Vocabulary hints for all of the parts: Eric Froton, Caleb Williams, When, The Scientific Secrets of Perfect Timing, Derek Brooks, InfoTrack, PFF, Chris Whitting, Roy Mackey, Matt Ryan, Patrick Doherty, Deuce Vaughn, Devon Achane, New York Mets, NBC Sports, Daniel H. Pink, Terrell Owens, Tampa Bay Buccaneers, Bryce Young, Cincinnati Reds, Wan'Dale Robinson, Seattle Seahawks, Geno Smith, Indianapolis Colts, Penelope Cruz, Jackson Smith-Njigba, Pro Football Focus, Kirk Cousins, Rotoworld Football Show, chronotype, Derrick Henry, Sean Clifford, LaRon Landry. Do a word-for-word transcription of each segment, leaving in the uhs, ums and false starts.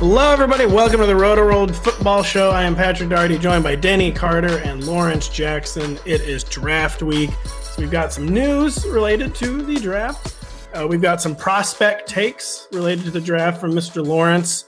Hello, everybody. Welcome to the Rotoworld Football Show. I am Patrick Doherty, joined by Danny Carter and Lawrence Jackson. It is draft week. So we've got some news related to the draft. Uh, we've got some prospect takes related to the draft from Mister Lawrence.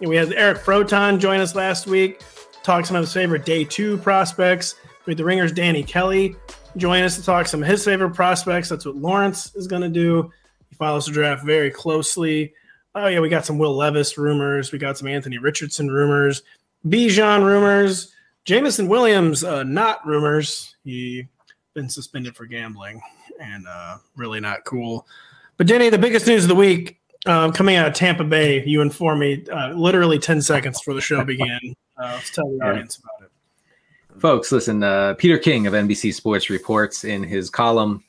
And we had Eric Froton join us last week, talk some of his favorite day two prospects. We had the Ringer's Danny Kelly join us to talk some of his favorite prospects. That's what Lawrence is going to do. He follows the draft very closely. Oh, yeah, we got some Will Levis rumors. We got some Anthony Richardson rumors, Bijan rumors, Jameson Williams uh, not rumors. He's been suspended for gambling and uh, really not cool. But, Danny, the biggest news of the week uh, coming out of Tampa Bay, you informed me uh, literally ten seconds before the show began. Uh, let's tell the audience about it. Folks, listen, uh, Peter King of N B C Sports reports in his column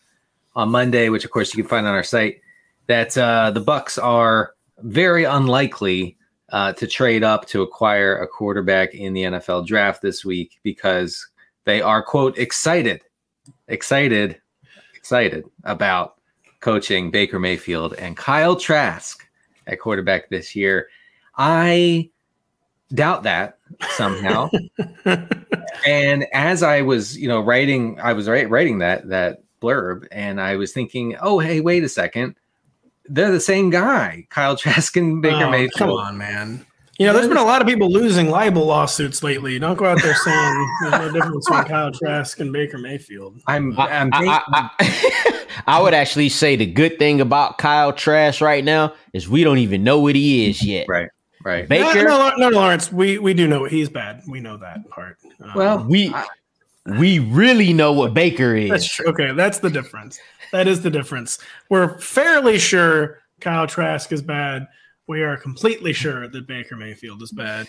on Monday, which, of course, you can find on our site, that uh, the Bucs are – very unlikely uh, to trade up to acquire a quarterback in the N F L draft this week because they are, quote, excited, excited, excited about coaching Baker Mayfield and Kyle Trask at quarterback this year. I doubt that somehow. And as I was, you know, writing, I was writing that that blurb, and I was thinking, oh, hey, wait a second. They're the same guy, Kyle Trask and Baker oh, Mayfield. Come on, man. You know, there's been a lot of people losing libel lawsuits lately. Don't go out there saying there's no difference between Kyle Trask and Baker Mayfield. I'm, I'm I, I, I, I would actually say the good thing about Kyle Trask right now is we don't even know what he is yet. Right, right. Baker, no, no, no, Lawrence, we we do know he's bad. We know that part. Um, well, we I, we really know what Baker is. That's true. Okay, that's the difference. That is the difference. We're fairly sure Kyle Trask is bad. We are completely sure that Baker Mayfield is bad.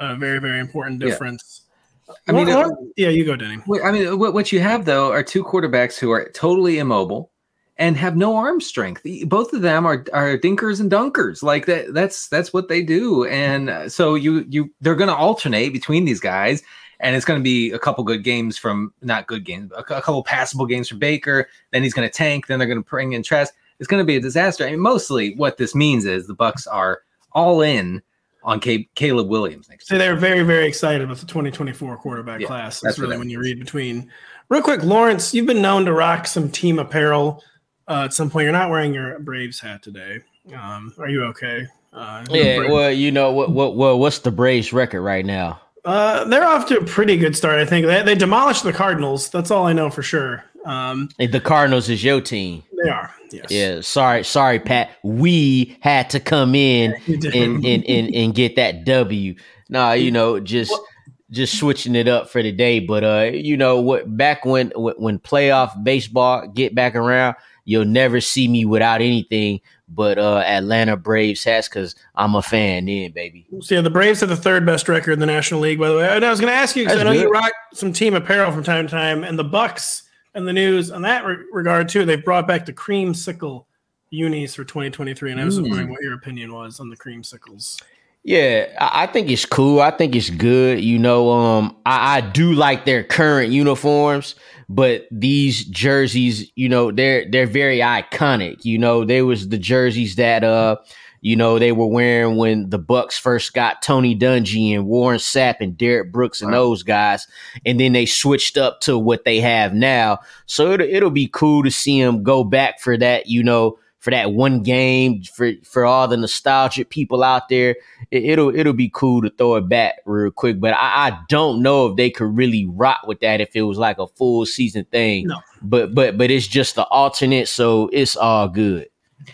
A uh, very, very important difference. Yeah. I mean, well, it, yeah, you go, Denny. I mean, what you have, though, are two quarterbacks who are totally immobile and have no arm strength. Both of them are are dinkers and dunkers. Like that. That's that's what they do. And so you you they're going to alternate between these guys. And it's going to be a couple good games from not good games, a, a couple passable games for Baker. Then he's going to tank. Then they're going to bring in Trask. It's going to be a disaster. I mean, mostly what this means is the Bucs are all in on K- Caleb Williams next year. So they're very, very excited about the twenty twenty-four quarterback yeah, class. That's, that's really that when you read between. Real quick, Lawrence, you've been known to rock some team apparel uh, at some point. You're not wearing your Braves hat today. Um, are you okay? Uh, yeah, well, you know, what, what, what, what's the Braves record right now? Uh, they're off to a pretty good start, I think. They, they demolished the Cardinals. That's all I know for sure. Um, the Cardinals is your team. They are, yes. Yeah, sorry, sorry, Pat. We had to come in and, and, and, and get that W. Nah, you know, just well, just switching it up for the day. But, uh, you know, what? back when, when playoff baseball get back around, you'll never see me without anything but uh, Atlanta Braves hats because I'm a fan then, baby. So, yeah, the Braves have the third best record in the National League, by the way. And I was going to ask you because I know good. you rock some team apparel from time to time, and the Bucs and the news on that re- regard, too. They've brought back the creamsicle unis for twenty twenty-three, and I was mm. wondering what your opinion was on the creamsicles. Yeah, I think it's cool. I think it's good. You know, um, I, I do like their current uniforms, but these jerseys, you know, they're they're very iconic. You know, they was the jerseys that, uh, you know, they were wearing when the Bucks first got Tony Dungy and Warren Sapp and Derek Brooks and those guys, and then they switched up to what they have now. So it, it'll be cool to see them go back for that, you know, for that one game, for, for all the nostalgic people out there. It, it'll it'll be cool to throw it back real quick. But I, I don't know if they could really rock with that if it was like a full season thing. No. But but but it's just the alternate, so it's all good.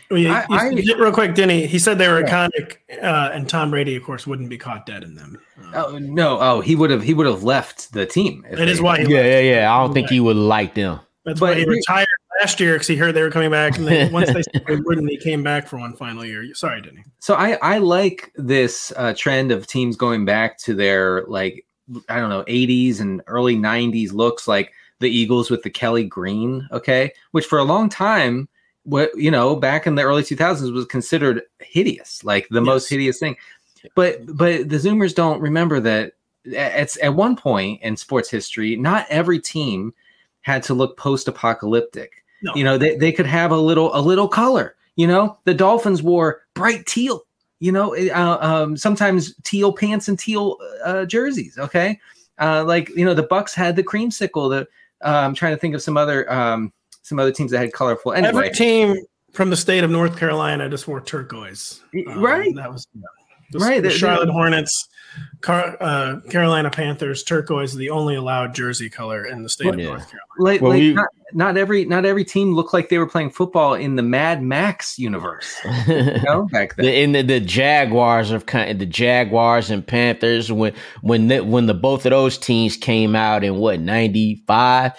Well, yeah, I, I, real quick, Denny, he said they were yeah. iconic, uh, and Tom Brady, of course, wouldn't be caught dead in them. Um, oh no, oh he would have he would have left the team. That is why he yeah, yeah, yeah. I don't think he would like them. That's but why he retired last year because he heard they were coming back, and then once they said they wouldn't, he came back for one final year. Sorry, Denny. So I, I like this uh, trend of teams going back to their, like, I don't know, eighties and early nineties looks, like the Eagles with the Kelly green, okay, which for a long time, what, you know, back in the early two thousands was considered hideous, like the yes. most hideous thing. But but the Zoomers don't remember that at, at one point in sports history, not every team had to look post-apocalyptic. No. You know, they, they could have a little a little color. You know, the Dolphins wore bright teal, you know, uh, um, sometimes teal pants and teal uh, jerseys. OK, uh, like, you know, the Bucks had the creamsicle. The, uh, I'm trying to think of some other um, some other teams that had colorful. Anyway. Every team from the state of North Carolina just wore turquoise. Um, right. That was yeah. right. The, the Charlotte the, Hornets, Car- uh, Carolina Panthers, turquoise, the only allowed jersey color in the state well, of yeah. North Carolina. Like, well, like we, not, not every not every team looked like they were playing football in the Mad Max universe. You know, back then. the, and the, the Jaguars of kind of the Jaguars and Panthers when when the, when the both of those teams came out in what ninety-five.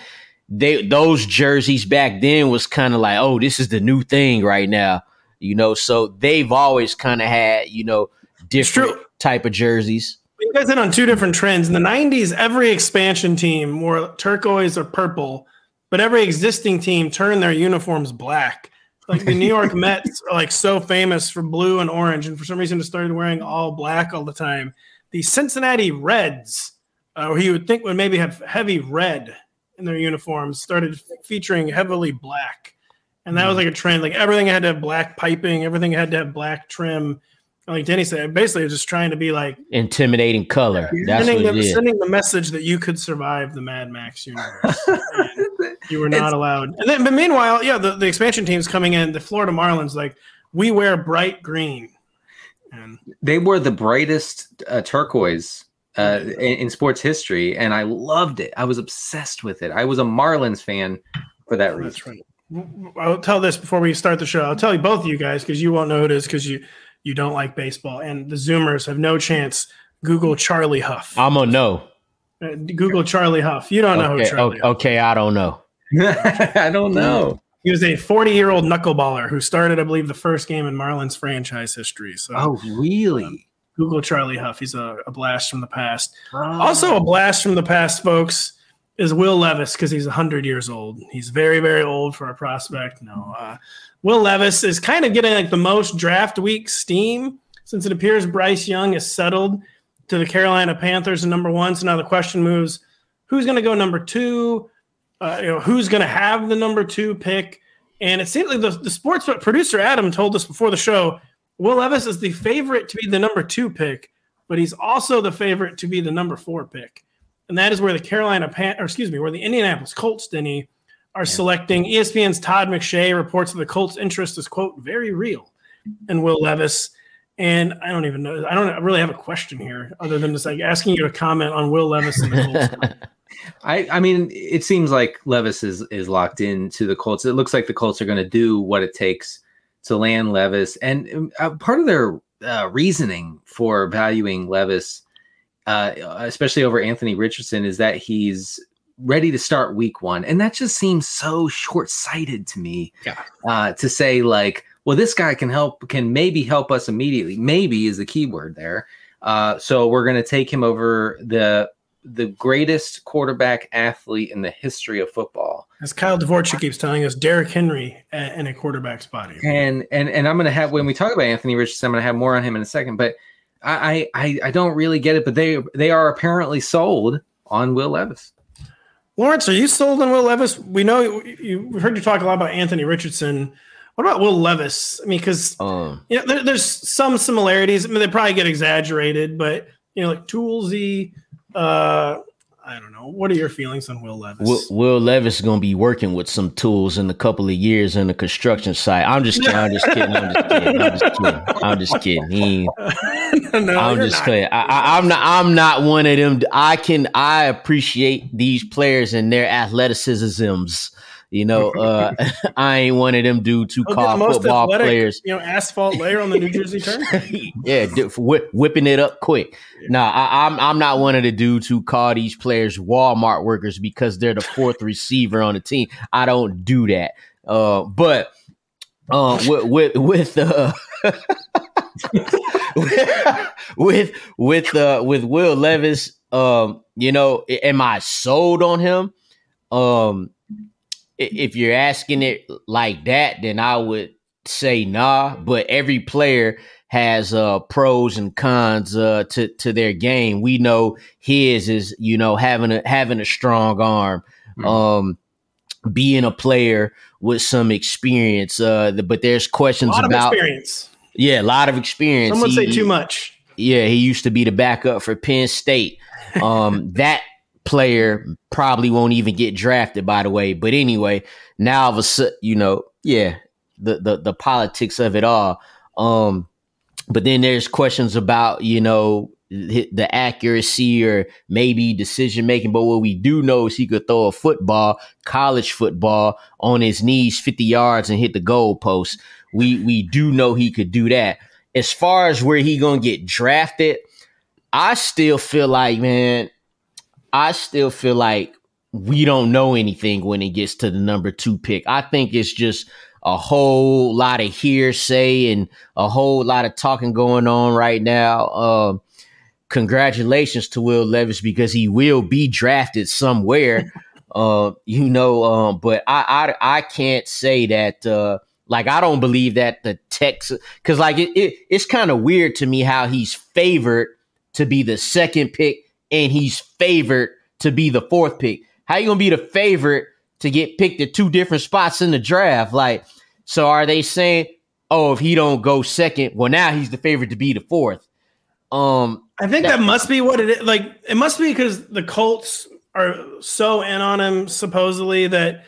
They those jerseys back then was kind of like, oh, this is the new thing right now, you know. So they've always kind of had, you know, different type of jerseys. You guys hit on two different trends. In the nineties, every expansion team wore turquoise or purple, but every existing team turned their uniforms black. Like the New York Mets are like so famous for blue and orange, and for some reason they started wearing all black all the time. The Cincinnati Reds, uh, who you would think would maybe have heavy red in their uniforms, started featuring heavily black, and that was like a trend. Like everything had to have black piping, everything had to have black trim. Like Denny said, basically just trying to be like intimidating color. That's sending, what the, sending the message that you could survive the Mad Max universe. You were not it's, allowed. And then, but meanwhile, yeah, the, the expansion teams coming in, the Florida Marlins, like we wear bright green. And they were the brightest uh, turquoise Uh, in, in sports history, and I loved it. I was obsessed with it. I was a Marlins fan for that reason. Right. I'll tell this before we start the show. I'll tell you both of you guys, because you won't know who it is because you, you don't like baseball, and the Zoomers have no chance. Google Charlie Hough. I'm a no. Uh, Google Charlie Hough. You don't know okay, who Charlie okay, Huff okay, I don't know. I don't know. He was a forty-year-old knuckleballer who started, I believe, the first game in Marlins franchise history. So, oh, really? Um, Google Charlie Hough. He's a, a blast from the past. Oh. Also a blast from the past, folks, is Will Levis, because he's one hundred years old. He's very, very old for a prospect. No, uh, Will Levis is kind of getting like the most draft week steam since it appears Bryce Young is settled to the Carolina Panthers in number one. So now the question moves, who's going to go number two? Uh, you know, who's going to have the number two pick? And it seems like the, the sports producer, Adam, told us before the show, Will Levis is the favorite to be the number two pick, but he's also the favorite to be the number four pick. And that is where the Carolina Pan, or excuse me, where the Indianapolis Colts, Denny, are selecting. E S P N's Todd McShay reports that the Colts' interest is, quote, very real in Will Levis. And I don't even know. I don't really have a question here other than just like asking you to comment on Will Levis and the Colts. I, I mean, it seems like Levis is, is locked into the Colts. It looks like the Colts are going to do what it takes to land Levis, and uh, part of their uh, reasoning for valuing Levis, uh, especially over Anthony Richardson, is that he's ready to start week one. And that just seems so short-sighted to me yeah. uh, to say like, well, this guy can help, can maybe help us immediately. Maybe is the key word there. Uh, so we're going to take him over the, the greatest quarterback athlete in the history of football. As Kyle Dvorak keeps telling us, Derrick Henry in a quarterback's body. And and and I'm going to have, when we talk about Anthony Richardson, I'm going to have more on him in a second. But I, I I don't really get it, but they they are apparently sold on Will Levis. Lawrence, are you sold on Will Levis? We know you, you, we heard you talk a lot about Anthony Richardson. What about Will Levis? I mean, because um, you know, there, there's some similarities. I mean, they probably get exaggerated, but you know, like toolsy. Uh, I don't know. What are your feelings on Will Levis? Will, Will Levis is going to be working with some tools in a couple of years in the construction site. I'm just kidding. I'm just kidding. I'm just kidding. I'm just kidding. I'm just kidding. He, no, I'm just not. kidding. I, I, I'm not. I'm not one of them. I can. I appreciate these players and their athleticisms. You know, uh, I ain't one of them dudes who call football athletic, players. You know, asphalt layer on the New Jersey Turnpike. yeah, whip, whipping it up quick. Nah, I, I'm I'm not one of the dudes who call these players Walmart workers because they're the fourth receiver on the team. I don't do that. Uh, but uh, with with with uh, with with uh, with Will Levis, um, you know, am I sold on him? Um. If you're asking it like that, then I would say nah. But every player has uh, pros and cons uh, to to their game. We know his is, you know, having a having a strong arm, mm-hmm. um, being a player with some experience. Uh, but there's questions about a lot about, of experience. Yeah, a lot of experience. Someone say too much. Yeah, he used to be the backup for Penn State. Um, that. Player probably won't even get drafted, by the way. But anyway, now of a sudden, you know, yeah, the, the the politics of it all. Um, but then there's questions about, you know, the accuracy or maybe decision making. But what we do know is he could throw a football, college football, on his knees fifty yards and hit the goalpost. We we do know he could do that. As far as where he gonna get drafted, I still feel like, man. I still feel like we don't know anything when it gets to the number two pick. I think it's just a whole lot of hearsay and a whole lot of talking going on right now. Uh, congratulations to Will Levis because he will be drafted somewhere, uh, you know. Um, but I, I, I can't say that. Uh, like I don't believe that the Texas, because like it, it it's kind of weird to me how he's favored to be the second pick. And he's favored to be the fourth pick. How you gonna be the favorite to get picked at two different spots in the draft? Like, so are they saying, oh, if he don't go second, well, now he's the favorite to be the fourth? Um, I think that, that must be what it is. Like, it must be because the Colts are so in on him, supposedly, that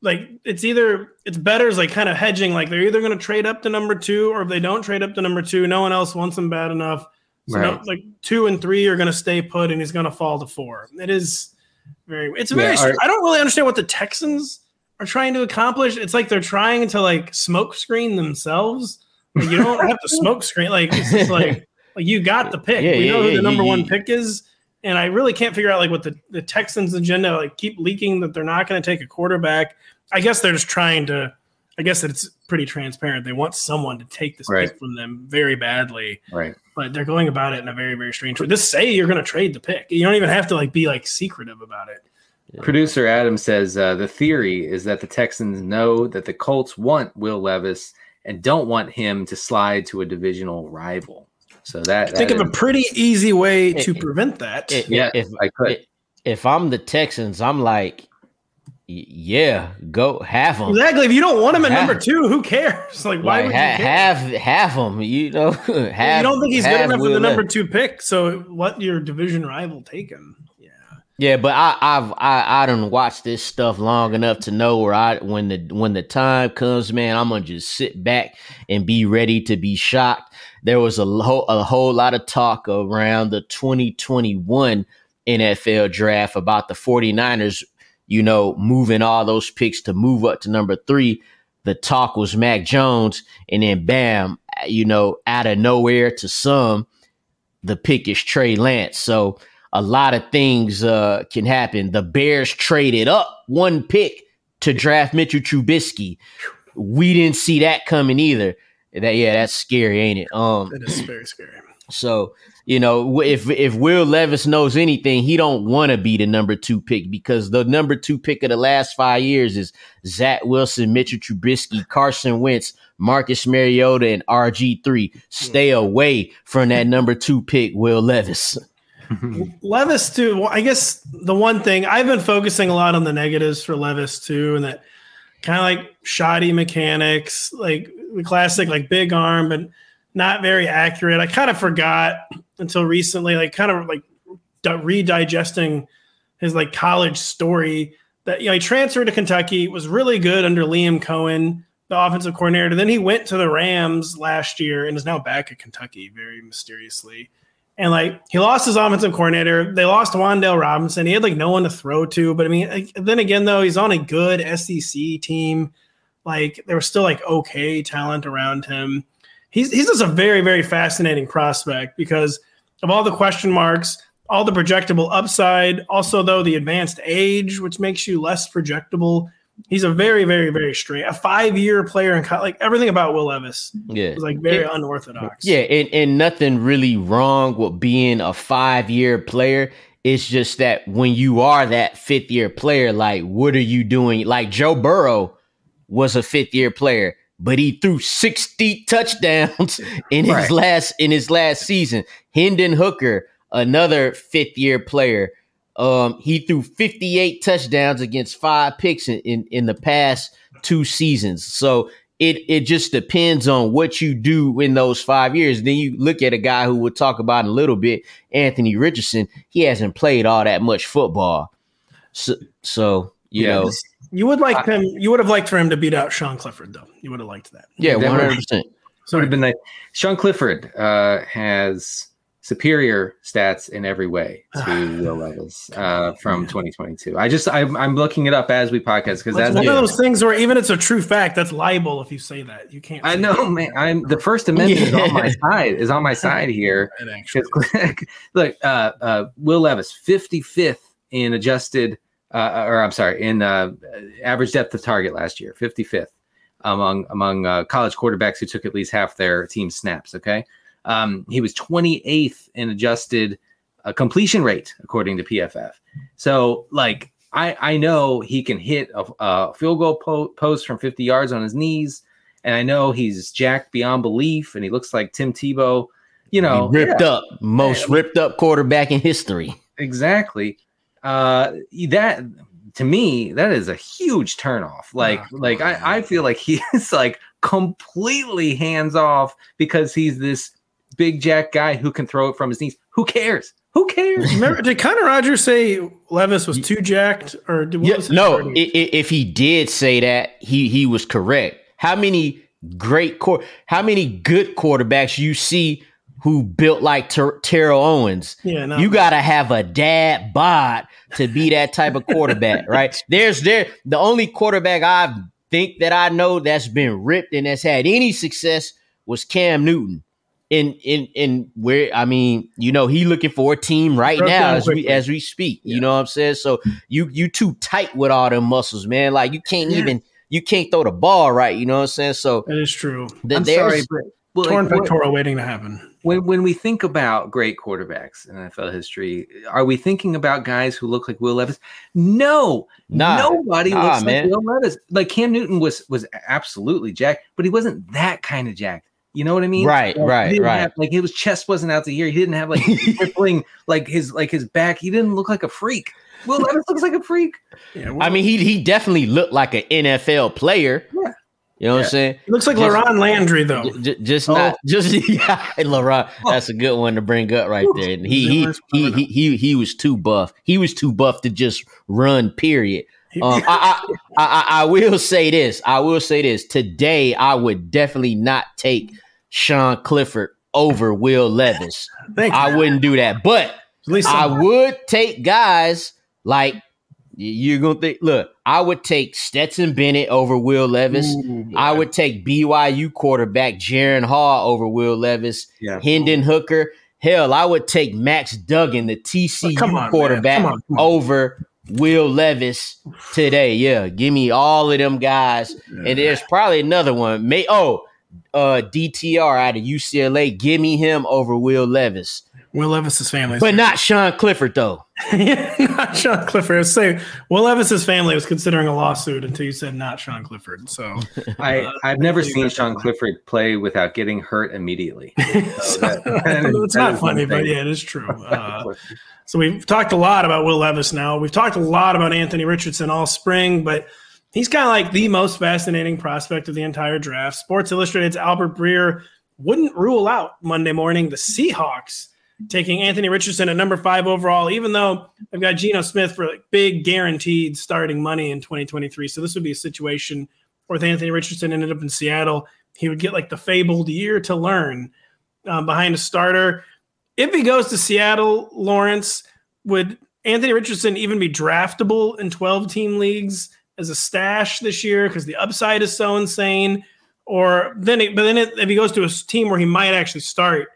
like it's either it's better is like kind of hedging, like they're either gonna trade up to number two, or if they don't trade up to number two, no one else wants him bad enough. So right. No, like two and three are going to stay put, and he's going to fall to four. It is very. It's a very. Yeah, our, I don't really understand what the Texans are trying to accomplish. It's like they're trying to like smoke screen themselves. Like you don't have to smoke screen. Like it's just like, like you got the pick. Yeah, we yeah, know who yeah, the number yeah, one yeah. pick is, and I really can't figure out like what the, the Texans' agenda. Like keep leaking that they're not going to take a quarterback. I guess they're just trying to. I guess that it's pretty transparent. They want someone to take this right. pick from them very badly. Right. But they're going about it in a very, very strange way. Just say you're going to trade the pick. You don't even have to like be like secretive about it. Yeah. Producer Adam says uh, the theory is that the Texans know that the Colts want Will Levis and don't want him to slide to a divisional rival. So that I that think is, of a pretty easy way it, to it, prevent that. It, yeah, if I could. It, if I'm the Texans, I'm like. Yeah, go have them. Exactly. If you don't want him at have number two, who cares? Like, why like, would ha- you care? Have have him? You know, have, well, you don't think he's good enough Will for the number Levis. Two pick? So let your division rival take him. Yeah, yeah. But I, I've I I done watched this stuff long enough to know where I when the when the time comes, man, I'm gonna just sit back and be ready to be shocked. There was a whole a whole lot of talk around the twenty twenty-one N F L draft about the 49ers. You know, moving all those picks to move up to number three, the talk was Mac Jones. And then, bam, you know, out of nowhere to some, the pick is Trey Lance. So a lot of things uh, can happen. The Bears traded up one pick to draft Mitchell Trubisky. We didn't see that coming either. That Yeah, that's scary, ain't it? Um, that is very scary. So, you know, if if Will Levis knows anything, he don't want to be the number two pick because the number two pick of the last five years is Zach Wilson, Mitchell Trubisky, Carson Wentz, Marcus Mariota and R G three. Stay away from that number two pick, Will Levis. Levis, too. Well, I guess the one thing I've been focusing a lot on the negatives for Levis, too, and that kind of like shoddy mechanics, like the classic, like big arm, but not very accurate. I kind of forgot until recently, like kind of like redigesting his like college story that, you know, he transferred to Kentucky, was really good under Liam Cohen, the offensive coordinator. And then he went to the Rams last year and is now back at Kentucky very mysteriously. And like he lost his offensive coordinator. They lost Wan'Dale Robinson. He had like no one to throw to. But I mean, like, then again, though, he's on a good S E C team. Like there was still like okay talent around him. He's he's just a very, very fascinating prospect because of all the question marks, all the projectable upside. Also, though, the advanced age, which makes you less projectable. He's a very, very, very straight, a five-year player, and like everything about Will Levis yeah. was like very it, unorthodox. Yeah, and, and nothing really wrong with being a five-year player. It's just that when you are that fifth-year player, like what are you doing? Like Joe Burrow was a fifth-year player, but he threw sixty touchdowns in right. his last in his last season. Hendon Hooker, another fifth-year player. Um, he threw fifty-eight touchdowns against five picks in, in, in the past two seasons. So it, it just depends on what you do in those five years. Then you look at a guy who we'll talk about in a little bit, Anthony Richardson. He hasn't played all that much football. So, so you yeah. know. You would like him. You would have liked for him to beat out Sean Clifford, though. You would have liked that. Yeah, one hundred percent. So it would have been nice. Sean Clifford uh, has – superior stats in every way to Will Levis uh, from yeah. twenty twenty-two. I just, I'm, I'm looking it up as we podcast because that's one of those things where even it's a true fact, that's libel if you say that. You can't. I know, that. man. I'm the First Amendment yeah. is on my side. Is on my side here. Look, uh, uh, Will Levis, fifty-fifth in adjusted, uh, or I'm sorry, in uh, average depth of target last year, fifty-fifth among among uh, college quarterbacks who took at least half their team snaps. Okay. Um, he was twenty-eighth in adjusted uh, completion rate, according to P F F. So, like, I, I know he can hit a, a field goal po- post from fifty yards on his knees, and I know he's jacked beyond belief, and he looks like Tim Tebow, you know. He ripped yeah. up, most yeah. ripped up quarterback in history. Exactly. Uh, that, to me, that is a huge turnoff. Like, oh, like I, I feel like he's, like, completely hands off because he's this big jack guy who can throw it from his knees. Who cares? Who cares? Remember, did Connor Rogers say Levis was too jacked? Or did, what yeah, was no? It, it, if he did say that, he he was correct. How many great core? How many good quarterbacks you see who built like Ter- Terrell Owens? Yeah, no. You gotta have a dad bod to be that type of quarterback, right? There's there the only quarterback I think that I know that's been ripped and that's had any success was Cam Newton. In in in where I mean, you know, he looking for a team right now as we as we speak. Yeah. You know what I'm saying? So you you too tight with all them muscles, man. Like you can't yeah. even you can't throw the ball right. You know what I'm saying? So that is true. The, I'm sorry, but torn like, pectoral waiting to happen. When when we think about great quarterbacks in N F L history, are we thinking about guys who look like Will Levis? No, nah, nobody nah, looks man. like Will Levis. Like Cam Newton was was absolutely jacked, but he wasn't that kind of jacked. You know what I mean? Right, like, right, right. Have, like his chest wasn't out to here. He didn't have like rippling, like his like his back. He didn't look like a freak. Will Levis looks like a freak. Yeah, well, I mean, he he definitely looked like an N F L player. Yeah. You know yeah. what I'm saying? He looks like just, Laron Landry though. J- just oh. not just yeah, Laron. That's a good one to bring up right there. And he he he he he, he was too buff. He was too buff to just run. Period. Um, I, I, I I will say this. I will say this. Today, I would definitely not take Sean Clifford over Will Levis. Thanks, I man. wouldn't do that. But I would take guys like you're going to think. Look, I would take Stetson Bennett over Will Levis. Ooh, yeah. I would take B Y U quarterback Jaron Hall over Will Levis. Yeah. Hendon Hooker. Hell, I would take Max Duggan, the T C U come on, quarterback, come on, come on. over Will Levis today. Yeah, give me all of them guys. Yeah. And there's probably another one. May oh, uh, D T R out of U C L A. Give me him over Will Levis. Will Levis's family. But not Sean Clifford, though. Yeah, not Sean Clifford. I was saying, Will Levis's family was considering a lawsuit until you said not Sean Clifford. So I, uh, I've never seen Sean Clifford play without getting hurt immediately. So that, that is, it's that not funny, but yeah, it is true. Uh, so we've talked a lot about Will Levis now. We've talked a lot about Anthony Richardson all spring, but he's kind of like the most fascinating prospect of the entire draft. Sports Illustrated's Albert Breer wouldn't rule out Monday morning the Seahawks taking Anthony Richardson at number five overall, even though I've got Geno Smith for like big guaranteed starting money in twenty twenty-three. So this would be a situation where if Anthony Richardson ended up in Seattle, he would get like the fabled year to learn um, behind a starter. If he goes to Seattle, Lawrence, would Anthony Richardson even be draftable in twelve-team leagues as a stash this year because the upside is so insane? Or then, it, but then it, if he goes to a team where he might actually start,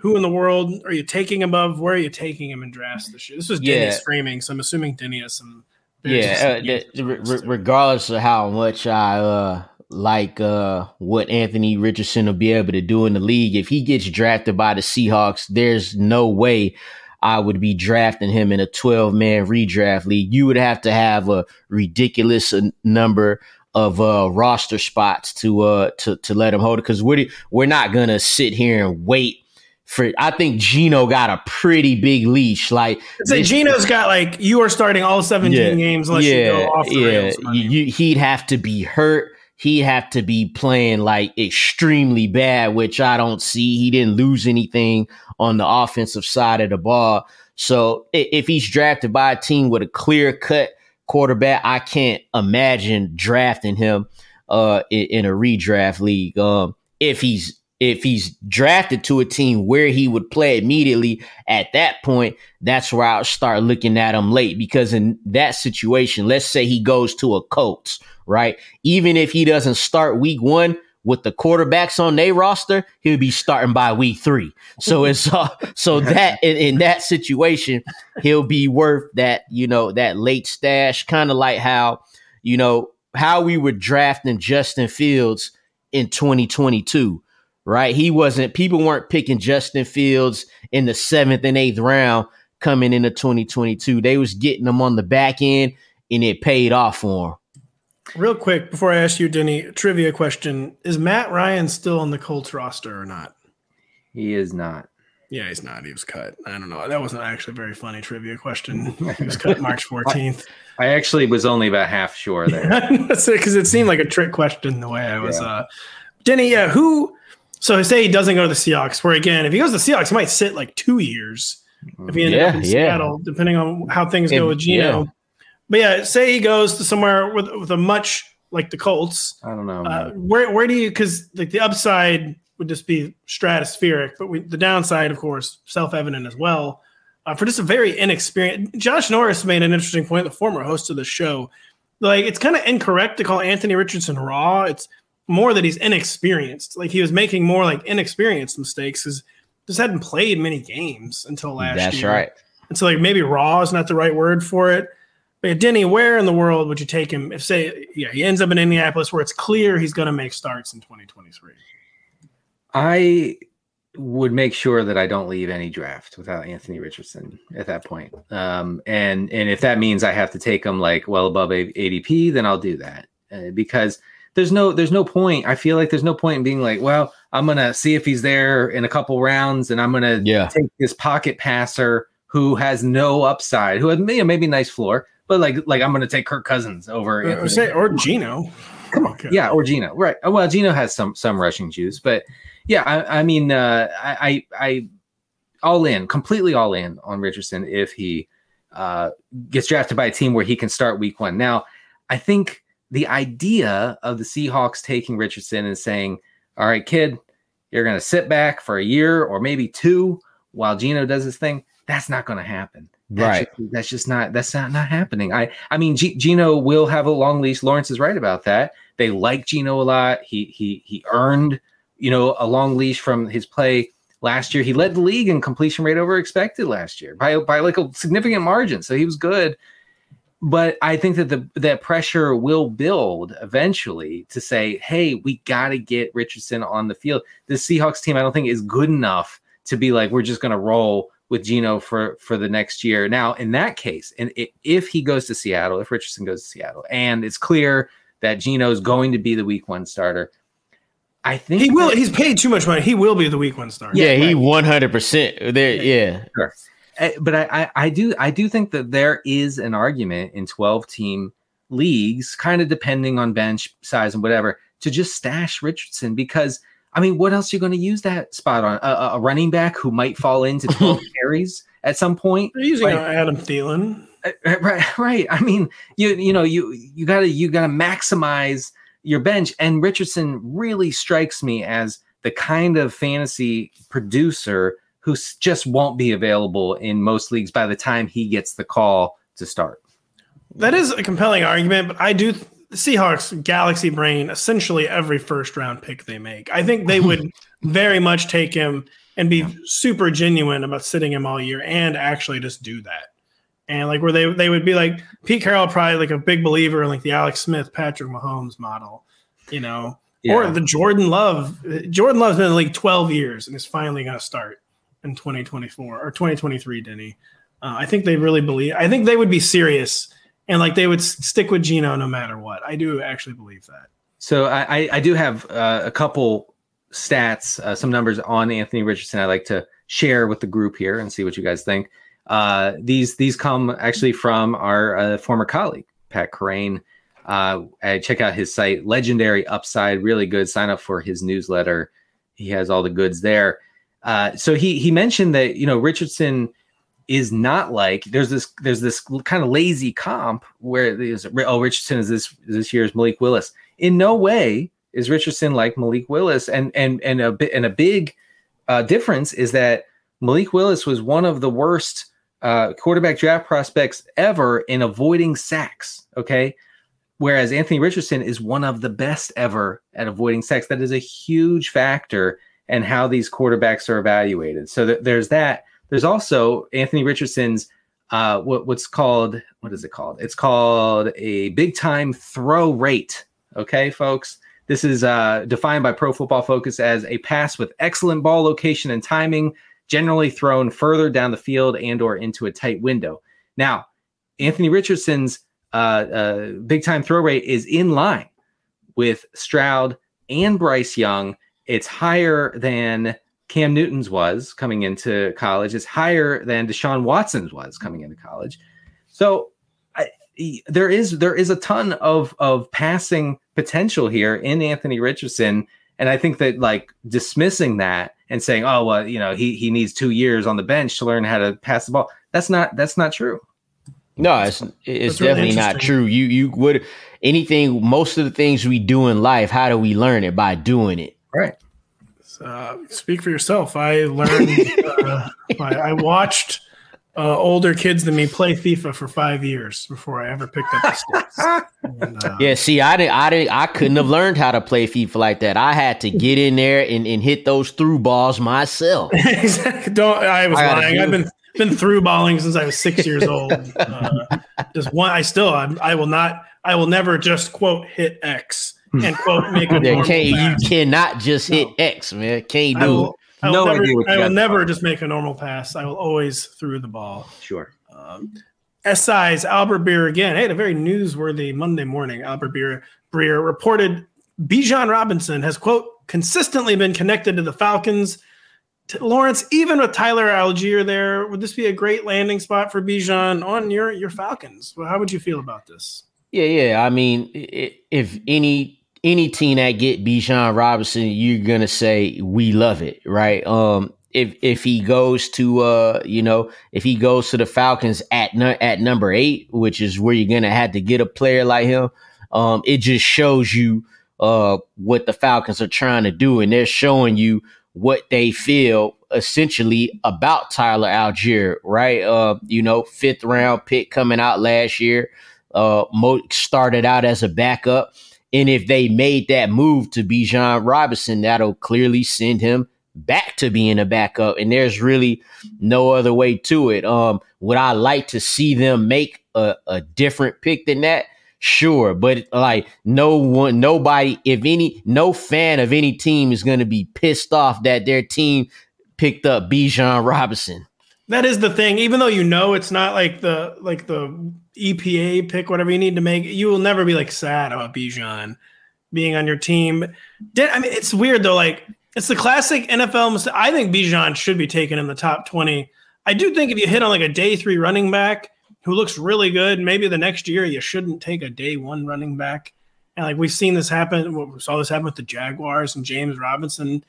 who in the world are you taking above? Where are you taking him in drafts this year? This was Denny's yeah. framing, so I'm assuming Denny has some. Yeah, uh, that, re- regardless of how much I uh, like uh, what Anthony Richardson will be able to do in the league, if he gets drafted by the Seahawks, there's no way I would be drafting him in a twelve-man redraft league. You would have to have a ridiculous number of uh, roster spots to uh, to to let him hold it, because we're we're not gonna sit here and wait. For, I think Geno got a pretty big leash. Like so Geno's got like you are starting all seventeen yeah, games unless yeah, you go off the yeah. rails. You, he'd have to be hurt. He'd have to be playing like extremely bad, which I don't see. He didn't lose anything on the offensive side of the ball. So if he's drafted by a team with a clear-cut quarterback, I can't imagine drafting him uh, in a redraft league. Um, if he's If he's drafted to a team where he would play immediately at that point, that's where I'll start looking at him late, because in that situation, let's say he goes to a Colts, right? Even if he doesn't start week one with the quarterbacks on their roster, he'll be starting by week three. So it's uh, so that in, in that situation, he'll be worth that, you know, that late stash, kind of like how, you know, how we were drafting Justin Fields in twenty twenty-two. Right. He wasn't people weren't picking Justin Fields in the seventh and eighth round coming into twenty twenty-two. They was getting him on the back end, and it paid off for him. Real quick, before I ask you, Denny, trivia question. Is Matt Ryan still on the Colts roster or not? He is not. Yeah, he's not. He was cut. I don't know. That wasn't actually a very funny trivia question. He was cut March fourteenth. I actually was only about half sure there. Because it seemed like a trick question the way I was. Yeah. Uh, Denny, yeah, who... So say he doesn't go to the Seahawks, where, again, if he goes to the Seahawks, he might sit like two years if he ended yeah, up in Seattle, yeah. depending on how things and, go with Geno. Yeah. But, yeah, say he goes to somewhere with, with a much like the Colts. I don't know. Uh, where where do you – because like the upside would just be stratospheric, but we, the downside, of course, self-evident as well. Uh, for just a very inexperienced – Josh Norris made an interesting point, the former host of the show. Like, it's kind of incorrect to call Anthony Richardson raw. It's – more that he's inexperienced. Like he was making more like inexperienced mistakes because just hadn't played many games until last That's year. That's right. And so like maybe raw is not the right word for it. But Denny, where in the world would you take him if say yeah, he ends up in Indianapolis where it's clear he's going to make starts in twenty twenty-three? I would make sure that I don't leave any draft without Anthony Richardson at that point. Um, and, and if that means I have to take him like well above A D P, then I'll do that uh, because There's no, there's no point. I feel like there's no point in being like, well, I'm going to see if he's there in a couple rounds and I'm going to yeah. take this pocket passer who has no upside, who has you know, maybe nice floor, but like, like I'm going to take Kirk Cousins over. Or, or, say, or Geno. Come on. Okay. Yeah. Or Geno. Right. Oh, well, Geno has some, some rushing juice, but yeah, I, I mean, uh, I, I, I all in completely all in on Richardson. If he uh, gets drafted by a team where he can start week one. Now I think, the idea of the Seahawks taking Richardson and saying, all right, kid, you're going to sit back for a year or maybe two while Geno does his thing. That's not going to happen. That's right. Just, that's just not, that's not, not happening. I, I mean, G- Geno will have a long leash. Lawrence is right about that. They like Geno a lot. He, he, he earned, you know, a long leash from his play last year. He led the league in completion rate over expected last year by, by like a significant margin. So he was good. But I think that the that pressure will build eventually to say, hey, we got to get Richardson on the field. The Seahawks team, I don't think, is good enough to be like, we're just going to roll with Geno for, for the next year. Now, in that case, and if he goes to Seattle, if Richardson goes to Seattle, and it's clear that Geno's going to be the week one starter, I think he will. That, he's paid too much money. He will be the week one starter. Yeah, he one hundred percent there. Yeah, sure. But I, I, I do, I do think that there is an argument in twelve team leagues, kind of depending on bench size and whatever, to just stash Richardson, because I mean, what else are you going to use that spot on? A, a running back who might fall into twelve carries at some point. They're using like, Adam Thielen. Right, right. I mean, you, you know, you, you gotta, you gotta maximize your bench, and Richardson really strikes me as the kind of fantasy producer who just won't be available in most leagues by the time he gets the call to start. That is a compelling argument, but I do th- the Seahawks galaxy brain essentially every first round pick they make. I think they would very much take him and be super genuine about sitting him all year and actually just do that. And like where they they would be like Pete Carroll, probably like a big believer in like the Alex Smith, Patrick Mahomes model, you know, yeah. Or the Jordan Love. Jordan Love's been in the league twelve years and is finally going to start in twenty twenty-four or twenty twenty-three. Denny, uh, I think they really believe. I think they would be serious and like they would stick with Geno no matter what. I do actually believe that. So I I, I do have uh, a couple stats, uh, some numbers on Anthony Richardson I'd like to share with the group here and see what you guys think. Uh, these these come actually from our uh, former colleague, Pat Crane. Uh, I check out his site, Legendary Upside, really good. Sign up for his newsletter. He has all the goods there. Uh, so he he mentioned that, you know, Richardson is not like there's this there's this kind of lazy comp where there's, oh, Richardson is this this year's Malik Willis. In no way is Richardson like Malik Willis, and and and a and a big uh, difference is that Malik Willis was one of the worst Uh, quarterback draft prospects ever in avoiding sacks, okay? Whereas Anthony Richardson is one of the best ever at avoiding sacks. That is a huge factor in how these quarterbacks are evaluated. So th- there's that. There's also Anthony Richardson's uh, what, what's called, what is it called? It's called a big time throw rate, okay, folks? This is uh, defined by Pro Football Focus as a pass with excellent ball location and timing, generally thrown further down the field and or into a tight window. Now, Anthony Richardson's uh, uh, big-time throw rate is in line with Stroud and Bryce Young. It's higher than Cam Newton's was coming into college. It's higher than Deshaun Watson's was coming into college. So I, there is there is a ton of, of passing potential here in Anthony Richardson, and I think that like dismissing that and saying, oh, well, you know, he he needs two years on the bench to learn how to pass the ball. That's not that's not true. No, it's it's really definitely not true. You you would anything. Most of the things we do in life, how do we learn it? By doing it. Right. Uh, speak for yourself. I learned. uh, I, I watched uh, older kids than me play FIFA for five years before I ever picked up the sticks. And, uh, yeah, see, I didn't, I didn't, I couldn't have learned how to play FIFA like that. I had to get in there and, and hit those through balls myself. Exactly. Don't I was I lying. I've been been through balling since I was six years old. Uh, just one. I still. I'm, I will not. I will never just quote hit X and quote make a normal. Can, you cannot just hit no. X, man. Can't do it. I will no never, idea what I will never just make a normal pass. I will always throw the ball. Sure. Um, S I's Albert Breer again. Hey, a very newsworthy Monday morning. Albert Breer, Breer reported Bijan Robinson has, quote, consistently been connected to the Falcons. T- Lawrence, even with Tyler Algier there, would this be a great landing spot for Bijan on your, your Falcons? Well, how would you feel about this? Yeah, yeah. I mean, if any... Any team that get Bijan Robinson, you're going to say, we love it, right? Um, if if he goes to, uh, you know, if he goes to the Falcons at nu- at number eight, which is where you're going to have to get a player like him, um, it just shows you uh, what the Falcons are trying to do. And they're showing you what they feel essentially about Tyler Algier, right? Uh, you know, fifth round pick coming out last year, uh, Mo started out as a backup. And if they made that move to Bijan Robinson, that'll clearly send him back to being a backup. And there's really no other way to it. Um, would I like to see them make a, a different pick than that? Sure. But like no one, nobody, if any, no fan of any team is going to be pissed off that their team picked up Bijan Robinson. That is the thing. Even though you know it's not like the like the E P A pick, whatever you need to make, you will never be like sad about Bijan being on your team. Did, I mean, it's weird though. Like it's the classic N F L mistake. I think Bijan should be taken in the top twenty. I do think if you hit on like a day three running back who looks really good, maybe the next year you shouldn't take a day one running back. And like we've seen this happen. We saw this happen with the Jaguars and James Robinson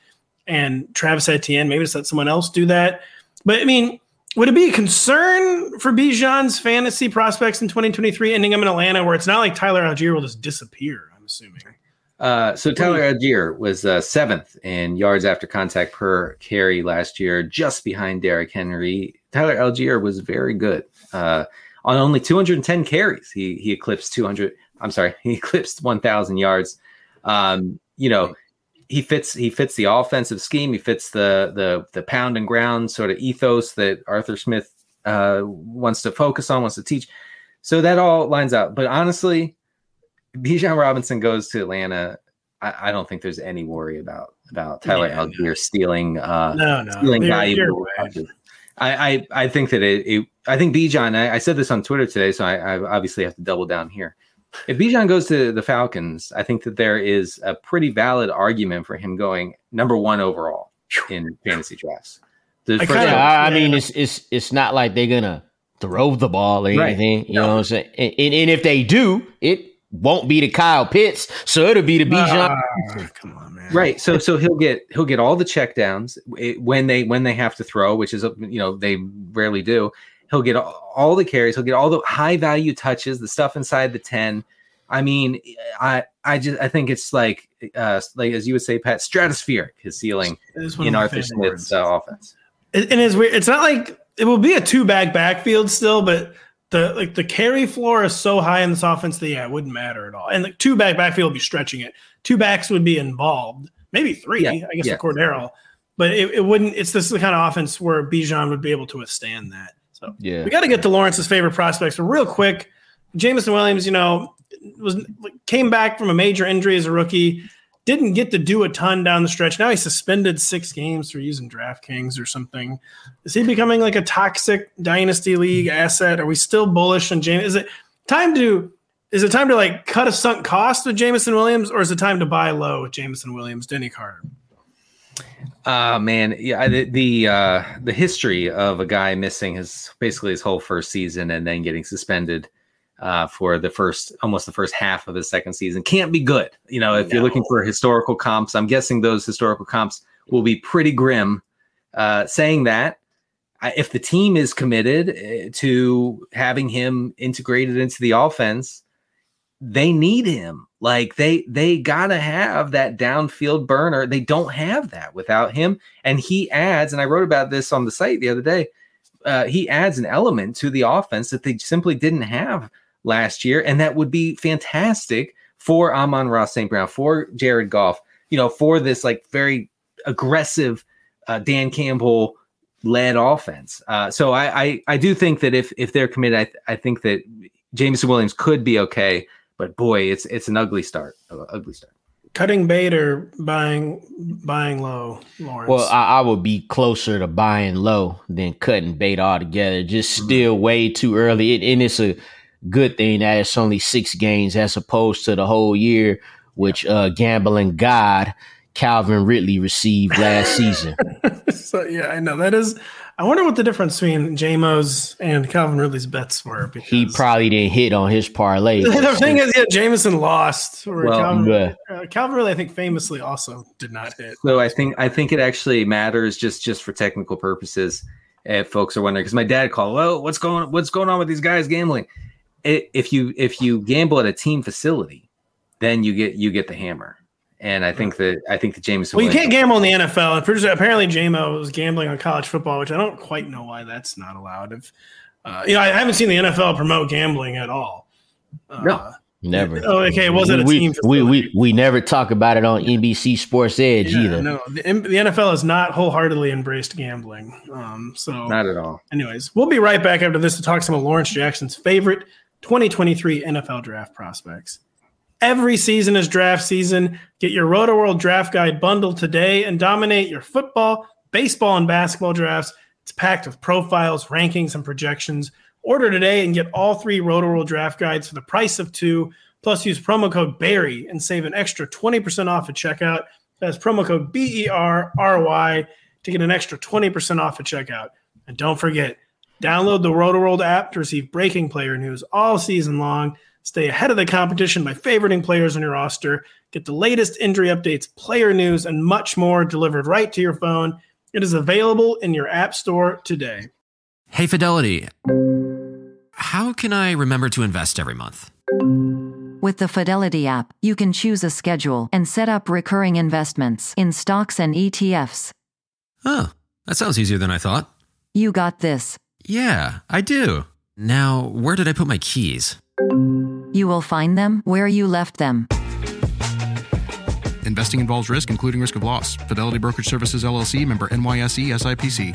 and Travis Etienne. Maybe just let someone else do that. But I mean, would it be a concern for Bijan's fantasy prospects in twenty twenty-three ending up in Atlanta, where it's not like Tyler Algier will just disappear, I'm assuming? Uh, so Tyler Algier was uh, seventh in yards after contact per carry last year, just behind Derrick Henry. Tyler Algier was very good. Uh, on only two hundred ten carries, he he eclipsed two hundred. I'm sorry, he eclipsed one thousand yards. Um, you know, He fits. He fits the offensive scheme. He fits the the the pound and ground sort of ethos that Arthur Smith uh, wants to focus on, wants to teach. So that all lines up. But honestly, Bijan Robinson goes to Atlanta. I, I don't think there's any worry about about Tyler yeah, Algier no. stealing uh, no, no. stealing valuable. I, I I think that it. it I think Bijan. I, I said this on Twitter today, so I, I obviously have to double down here. If Bijan goes to the Falcons, I think that there is a pretty valid argument for him going number one overall in fantasy drafts. The I, first kinda, I, I mean, it's it's it's not like they're gonna throw the ball or right. anything. You no. know what I'm saying? And, and, and if they do, it won't be to Kyle Pitts, so it'll be to Bijan. Uh, come on, man. Right. So so he'll get he'll get all the checkdowns when they when they have to throw, which is you know they rarely do. He'll get all the carries. He'll get all the high value touches, the stuff inside the ten. I mean, I I just I think it's like uh, like as you would say, Pat, stratospheric his ceiling in Arthur Smith's uh, offense. It, and it's weird. It's not like it will be a two back backfield still, but the like the carry floor is so high in this offense that yeah, it wouldn't matter at all. And the two back backfield would be stretching it. Two backs would be involved, maybe three. Yeah, I guess yeah. Cordero, but it, it wouldn't. It's this is the kind of offense where Bijan would be able to withstand that. So yeah. We got to get to Lawrence's favorite prospects. But real quick, Jameson Williams, you know, was came back from a major injury as a rookie, didn't get to do a ton down the stretch. Now he's suspended six games for using DraftKings or something. Is he becoming like a toxic dynasty league asset? Are we still bullish on Jameson? Is it time to is it time to like cut a sunk cost with Jameson Williams, or is it time to buy low with Jameson Williams, Danny Carter? Uh man, yeah, the the, uh, the history of a guy missing his basically his whole first season and then getting suspended uh, for the first almost the first half of his second season can't be good. You know, if no. you're looking for historical comps, I'm guessing those historical comps will be pretty grim. Uh, saying that, I, if the team is committed to having him integrated into the offense, they need him. Like they they gotta have that downfield burner. They don't have that without him. And he adds, and I wrote about this on the site the other day. Uh, he adds an element to the offense that they simply didn't have last year, and that would be fantastic for Amon-Ra Saint Brown, for Jared Goff, you know, for this like very aggressive uh, Dan Campbell led offense. Uh, so I, I I do think that if if they're committed, I th- I think that Jameson Williams could be okay. But boy, it's it's an ugly start. Uh, ugly start. Cutting bait or buying buying low, Lawrence? Well, I, I would be closer to buying low than cutting bait altogether. Just still mm-hmm. way too early. It, and it's a good thing that it's only six games as opposed to the whole year, which uh, gambling god Calvin Ridley received last season. So yeah, I know that is. I wonder what the difference between J-Mo's and Calvin Ridley's bets were. He probably didn't hit on his parlay. The thing is, yeah, Jameson lost. Or well, Calvin, yeah. uh, Calvin Ridley, I think, famously also did not hit. So I think I think it actually matters just, just for technical purposes. If folks are wondering, because my dad called, "Well, what's going what's going on with these guys gambling?" It, if you if you gamble at a team facility, then you get you get the hammer. And I think that I think that Jameson. Well, you can't gamble in the N F L. Apparently, J-Mo was gambling on college football, which I don't quite know why that's not allowed. If uh, you know, I haven't seen the N F L promote gambling at all. Uh, no, never. Oh, okay, it wasn't we, a team. We, we we never talk about it on N B C Sports Edge yeah, either. No, the, the N F L has not wholeheartedly embraced gambling. Um, so not at all. Anyways, we'll be right back after this to talk some of Lawrence Jackson's favorite twenty twenty-three N F L draft prospects. Every season is draft season. Get your Rotoworld Draft Guide bundle today and dominate your football, baseball, and basketball drafts. It's packed with profiles, rankings, and projections. Order today and get all three Rotoworld draft guides for the price of two. Plus, use promo code BERRY and save an extra twenty percent off at checkout. That's promo code B E R R Y to get an extra twenty percent off at checkout. And don't forget, download the Rotoworld app to receive breaking player news all season long. Stay ahead of the competition by favoriting players on your roster. Get the latest injury updates, player news, and much more delivered right to your phone. It is available in your app store today. Hey, Fidelity. How can I remember to invest every month? With the Fidelity app, you can choose a schedule and set up recurring investments in stocks and E T Fs. Oh, that sounds easier than I thought. You got this. Yeah, I do. Now, where did I put my keys? You will find them where you left them. Investing involves risk, including risk of loss. Fidelity Brokerage Services, L L C, member N Y S E, S I P C.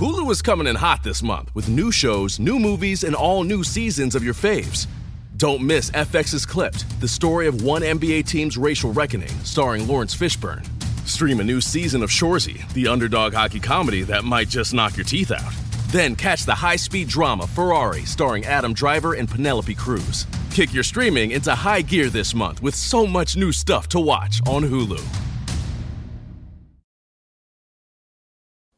Hulu is coming in hot this month with new shows, new movies, and all new seasons of your faves. Don't miss F X's Clipped, the story of one N B A team's racial reckoning, starring Lawrence Fishburne. Stream a new season of Shoresy, the underdog hockey comedy that might just knock your teeth out. Then catch the high-speed drama Ferrari, starring Adam Driver and Penelope Cruz. Kick your streaming into high gear this month with so much new stuff to watch on Hulu.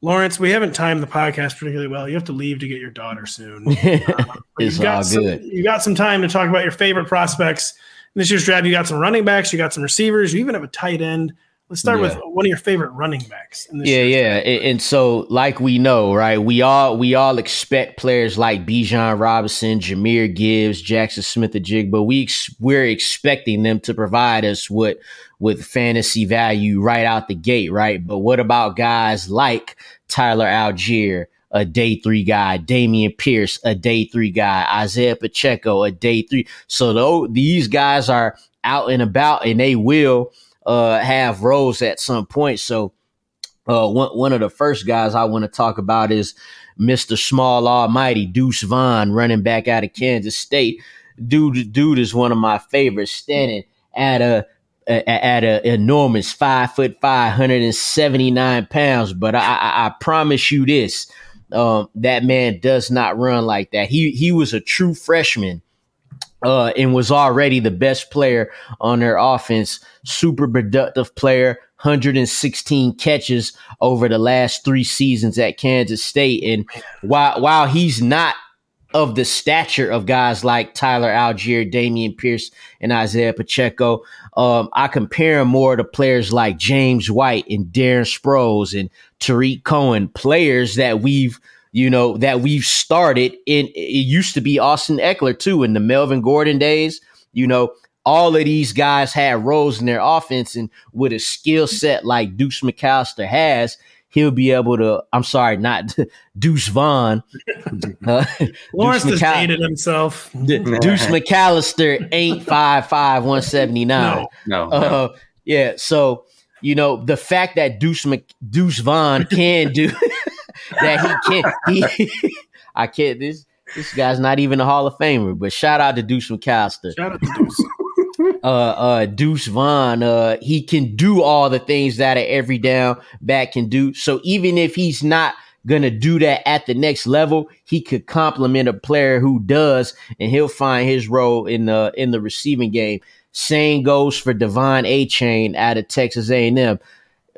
Lawrence, we haven't timed the podcast particularly well. You have to leave to get your daughter soon. Uh, it's got all some, good. You got some time to talk about your favorite prospects. In this year's draft, you got some running backs. You got some receivers. You even have a tight end. Let's start yeah. with one of your favorite running backs. In this yeah, yeah. Draft. And so, like we know, right, we all we all expect players like Bijan Robinson, Jahmyr Gibbs, Jackson Smith-Njigba. We ex- we're expecting them to provide us with – with fantasy value right out the gate, right? But what about guys like Tyler Algier, a day three guy, Dameon Pierce, a day three guy, Isaiah Pacheco, a day three? So though, these guys are out and about, and they will uh, have roles at some point. So uh, one, one of the first guys I want to talk about is Mister Small Almighty, Deuce Vaughn, running back out of Kansas State. Dude, dude is one of my favorites, standing at a at an enormous five foot five, one hundred seventy-nine pounds. But I, I, I promise you this, um, that man does not run like that. He he was a true freshman uh, and was already the best player on their offense, super productive player, one hundred sixteen catches over the last three seasons at Kansas State. And while while he's not of the stature of guys like Tyler Algier, Dameon Pierce, and Isaiah Pacheco, Um, I compare him more to players like James White and Darren Sproles and Tariq Cohen, players that we've, you know, that we've started in. It used to be Austin Eckler too in the Melvin Gordon days. You know, all of these guys had roles in their offense, and with a skill set like Deuce McAllister has, he'll be able to, I'm sorry, not Deuce Vaughn. Uh, Lawrence Deuce McAll- dated himself. D- Deuce McAllister ain't five five, one seventy-nine. No, no, uh, no. Yeah, so, you know, the fact that Deuce, Mc- Deuce Vaughn can do that, he can't. He, I can't. This, this guy's not even a Hall of Famer, but shout out to Deuce McAllister. Shout out to Deuce. Uh, uh, Deuce Vaughn, uh, he can do all the things that an every down back can do. So even if he's not going to do that at the next level, he could complement a player who does, and he'll find his role in the, in the receiving game. Same goes for Devon Achane out of Texas A and M.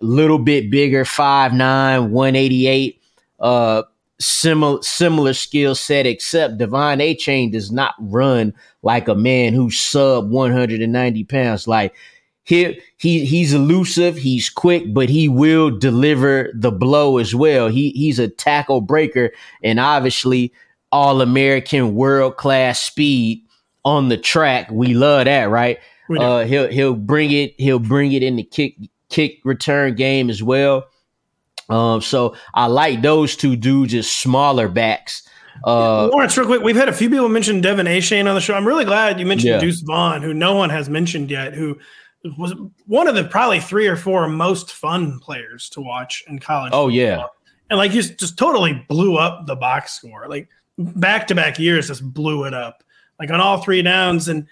A little bit bigger, five nine, one eighty-eight, uh, Similar, similar skill set, except Devon Achane does not run like a man who's sub one hundred ninety pounds. Like he, he, he's elusive, he's quick, but he will deliver the blow as well. He, he's a tackle breaker, and obviously all-American, world-class speed on the track. We love that, right? Uh, he'll he'll bring it. He'll bring it in the kick kick return game as well. Um, so I like those two dudes as smaller backs. Uh, yeah, Lawrence, real quick, we've had a few people mention Devin Achane on the show. I'm really glad you mentioned yeah. Deuce Vaughn, who no one has mentioned yet, who was one of the probably three or four most fun players to watch in college. Oh, football. yeah. And like, you just totally blew up the box score. Like, back-to-back years just blew it up. Like, on all three downs, and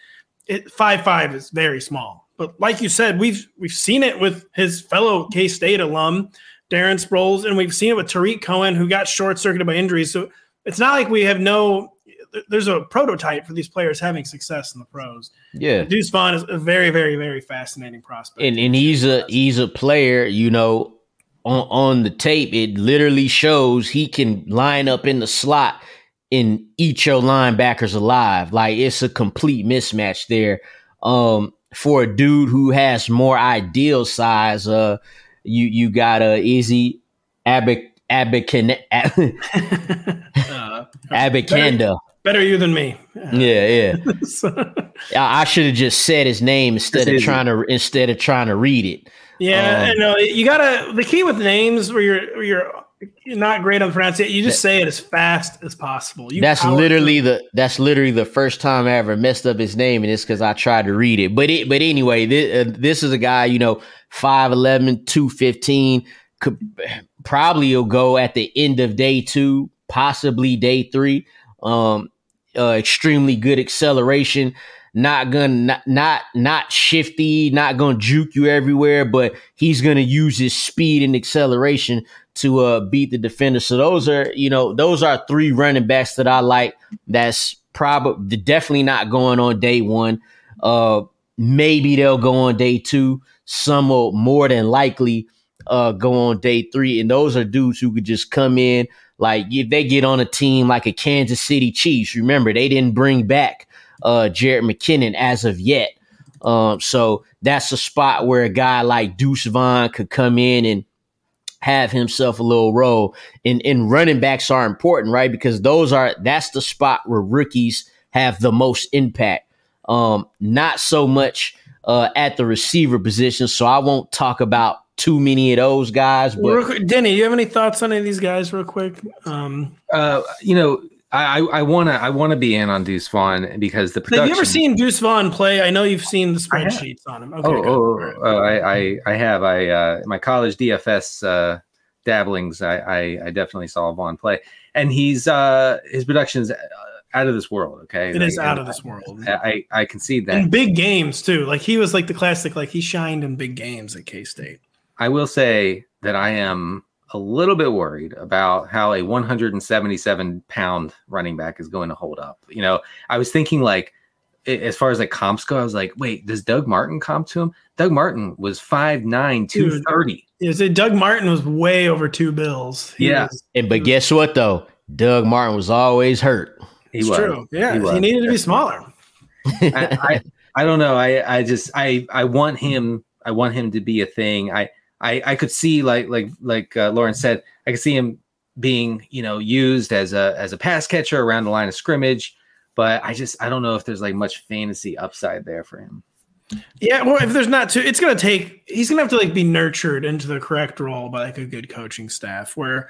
it, five five is very small. But like you said, we've we've seen it with his fellow K-State alum, Darren Sproles, and we've seen it with Tariq Cohen, who got short-circuited by injuries. So it's not like we have no – there's a prototype for these players having success in the pros. Yeah. Deuce Vaughn is a very, very, very fascinating prospect. And and he's a, he's a player, you know, on, on the tape, it literally shows he can line up in the slot and eat your linebackers alive. Like, it's a complete mismatch there. Um, for a dude who has more ideal size, uh, you you got a uh, Izzy Abic Abicanda. uh, better, better you than me. Yeah, yeah. I, I should have just said his name instead of trying to instead of trying to read it. Yeah, um, no, you gotta. The key with names where you're where you're. You're not great on pronunciation. You just that, say it as fast as possible. You that's literally through. the that's literally the first time I ever messed up his name, and it's because I tried to read it. But it but anyway, this, uh, this is a guy, you know, five eleven, two fifteen, could probably will go at the end of day two, possibly day three. Um, uh, extremely good acceleration. Not gonna not not not shifty. Not gonna juke you everywhere, but he's gonna use his speed and acceleration to uh, beat the defender. So those are, you know, those are three running backs that I like. That's probably definitely not going on day one. Uh, maybe they'll go on day two. Some will more than likely uh, go on day three. And those are dudes who could just come in. Like, if they get on a team like a Kansas City Chiefs, remember, they didn't bring back uh, Jared McKinnon as of yet. Um, so that's a spot where a guy like Deuce Vaughn could come in and have himself a little role. And, and running backs are important, right? Because those are that's the spot where rookies have the most impact. Um, not so much uh, at the receiver position, so I won't talk about too many of those guys. But Denny, you have any thoughts on any of these guys, real quick? Um, uh, you know, I I want to I want to be in on Deuce Vaughn because the production. Have you ever seen Deuce Vaughn play? I know you've seen the spreadsheets on him. Okay, oh, oh, oh I, I I have. I uh, my college D F S uh, dabblings. I, I I definitely saw Vaughn play, and he's uh, his production's out of this world. Okay, it like, is out of this world. I I concede that in big games too. Like, he was like the classic. Like, he shined in big games at K-State. I will say that I am a little bit worried about how a one hundred seventy-seven pound running back is going to hold up. You know, I was thinking, like, as far as like comps go, I was like, wait, does Doug Martin comp to him? Doug Martin was five nine, two thirty. Is it Doug Martin was way over two bills. He yeah. Was, and, but guess what though? Doug Martin was always hurt. He it's was true. Yeah. He, was. he needed to be smaller. I, I, I don't know. I, I just, I, I want him, I want him to be a thing. I, I, I could see, like like like uh, Lawrence said, I could see him being, you know, used as a as a pass catcher around the line of scrimmage, but I just I don't know if there's like much fantasy upside there for him. Yeah, well, if there's not too, it's gonna take he's gonna have to like be nurtured into the correct role by like a good coaching staff. Where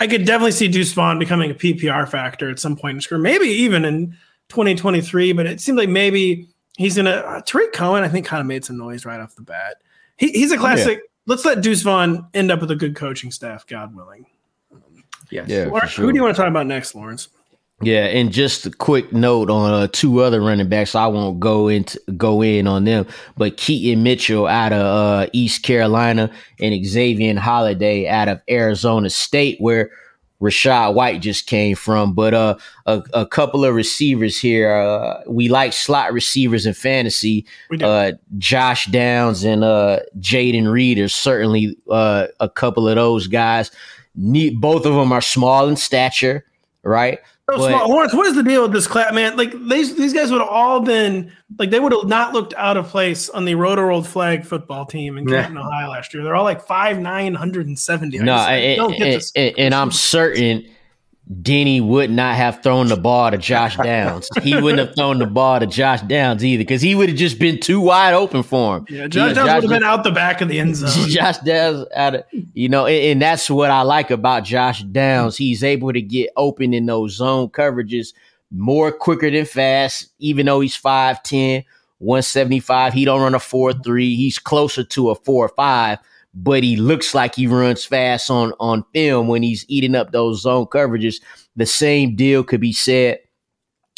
I could definitely see Deuce Vaughn becoming a P P R factor at some point in his career, maybe even in twenty twenty-three. But it seems like maybe he's gonna uh, Tariq Cohen, I think, kind of made some noise right off the bat. He, he's a classic. Yeah. Let's let Deuce Vaughn end up with a good coaching staff, God willing. Yes. Yeah, Lawrence, sure. Who do you want to talk about next, Lawrence? Yeah, and just a quick note on uh, two other running backs. I won't go into go in on them, but Keaton Mitchell out of uh, East Carolina and Xavier Holliday out of Arizona State, where Rashad White just came from. But uh, a, a couple of receivers here. Uh, we like slot receivers in fantasy. Uh, Josh Downs and uh, Jaden Reed are certainly uh, a couple of those guys. Need, both of them are small in stature, right? So but, small. Lawrence, what is the deal with this class, man? Like, these these guys would have all been like they would have not looked out of place on the Rotoworld flag football team in Canton, yeah. Ohio last year. They're all like five nine, one seventy. No, and, and, and, and I'm certain Denny would not have thrown the ball to Josh Downs. He wouldn't have thrown the ball to Josh Downs either, because he would have just been too wide open for him. Yeah, Josh you know, Downs Josh, would have been out the back of the end zone. Josh Downs, out of, you know, and, and that's what I like about Josh Downs. He's able to get open in those zone coverages more quicker than fast, even though he's five ten, one seventy-five. He don't run a four three. He's closer to a four five. But he looks like he runs fast on, on film when he's eating up those zone coverages. The same deal could be said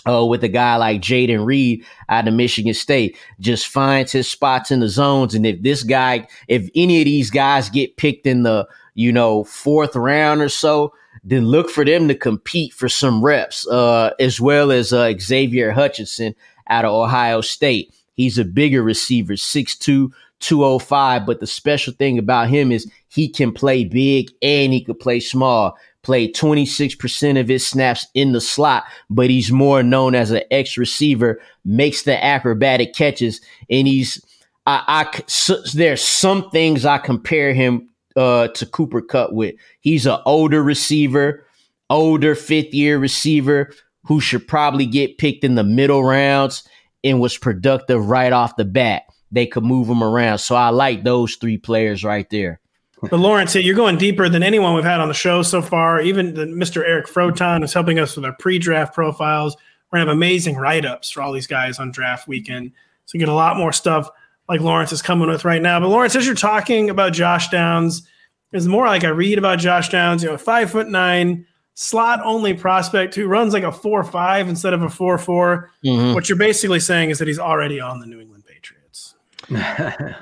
uh, with a guy like Jaden Reed out of Michigan State. Just finds his spots in the zones. And if this guy, if any of these guys get picked in the, you know, fourth round or so, then look for them to compete for some reps, uh, as well as uh, Xavier Hutchinson out of Ohio State. He's a bigger receiver, six two. two oh five, but the special thing about him is he can play big and he could play small. Played twenty-six percent of his snaps in the slot, but he's more known as an X receiver, makes the acrobatic catches, and he's I, I so, there's some things I compare him uh, to Cooper Kupp with. He's an older receiver, older fifth year receiver who should probably get picked in the middle rounds and was productive right off the bat. They could move them around. So I like those three players right there. But Lawrence, you're going deeper than anyone we've had on the show so far. Even the, Mister Eric Froton is helping us with our pre-draft profiles. We're going to have amazing write-ups for all these guys on draft weekend. So you get a lot more stuff like Lawrence is coming with right now. But Lawrence, as you're talking about Josh Downs, there's more like I read about Josh Downs, you know, five foot nine, slot-only prospect who runs like a four five instead of a four four. Mm-hmm. What you're basically saying is that he's already on the New England Patriots.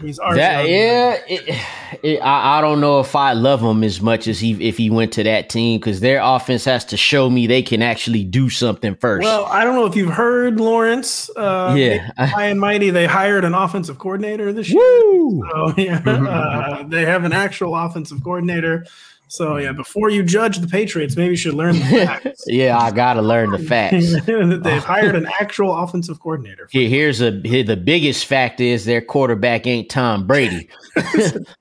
He's that, yeah, it, it, I, I don't know if I love him as much as he if he went to that team, because their offense has to show me they can actually do something first. Well, I don't know if you've heard, Lawrence. Uh, yeah, high and mighty, they hired an offensive coordinator this year. Woo! So yeah, uh, they have an actual offensive coordinator. So yeah, before you judge the Patriots, maybe you should learn the facts. Yeah, I gotta learn the facts. They've hired an actual offensive coordinator. Yeah, here's a here, the biggest fact is their quarterback ain't Tom Brady.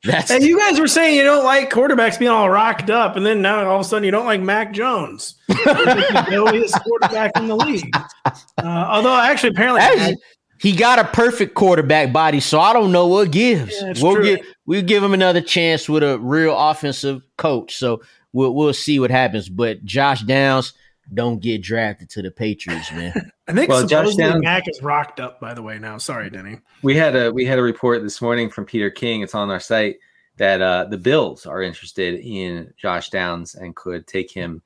That's hey, you guys were saying you don't like quarterbacks being all rocked up, and then now all of a sudden you don't like Mac Jones, which is the billiest quarterback in the league. Uh, although actually, apparently. Actually, he got a perfect quarterback body, so I don't know what gives. Yeah, we'll, give, we'll give him another chance with a real offensive coach, so we'll, we'll see what happens. But Josh Downs, don't get drafted to the Patriots, man. I think well, supposedly Josh Downs, Mac is rocked up, by the way, now. Sorry, Denny. We had a we had a report this morning from Peter King. It's on our site that uh, the Bills are interested in Josh Downs and could take him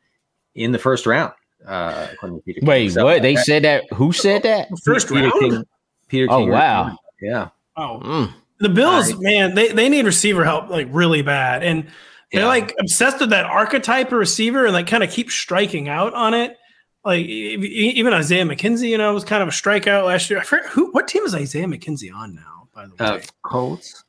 in the first round. Uh, Peter Wait, King. So, what? They uh, said that? Who said that? First Peter round? King, Peter oh, King. Wow. Yeah. Oh, mm. The Bills, right. man, they, they need receiver help like really bad. And they're yeah. like obsessed with that archetype of receiver and like kind of keep striking out on it. Like even Isaiah McKenzie, you know, was kind of a strikeout last year. I forget who, what team is Isaiah McKenzie on now, by the way? Uh, Colts.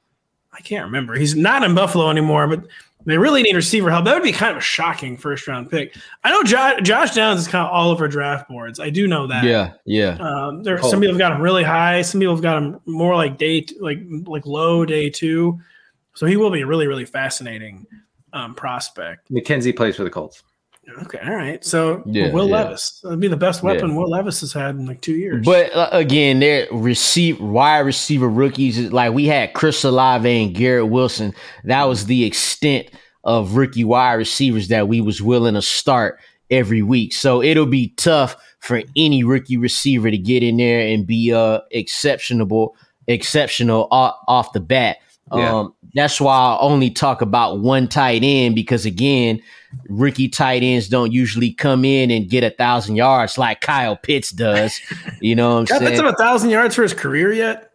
I can't remember. He's not in Buffalo anymore, but they really need receiver help. That would be kind of a shocking first round pick. I know Josh, Josh Downs is kind of all over draft boards. I do know that. Yeah, yeah. Um, there, oh. Some people have got him really high. Some people have got him more like day, like like low day two. So he will be a really, really fascinating um, prospect. McKenzie plays for the Colts. Okay, all right. So yeah, Will yeah. Levis would be the best weapon yeah. Will Levis has had in like two years. But uh, again, they're receive wide receiver rookies. Like we had Chris Olave and Garrett Wilson. That was the extent of rookie wide receivers that we was willing to start every week. So it'll be tough for any rookie receiver to get in there and be uh exceptional, exceptional off, off the bat. Yeah. Um, that's why I only talk about one tight end, because again, rookie tight ends don't usually come in and get a thousand yards like Kyle Pitts does. You know what I'm God, saying? That's not a thousand yards for his career yet.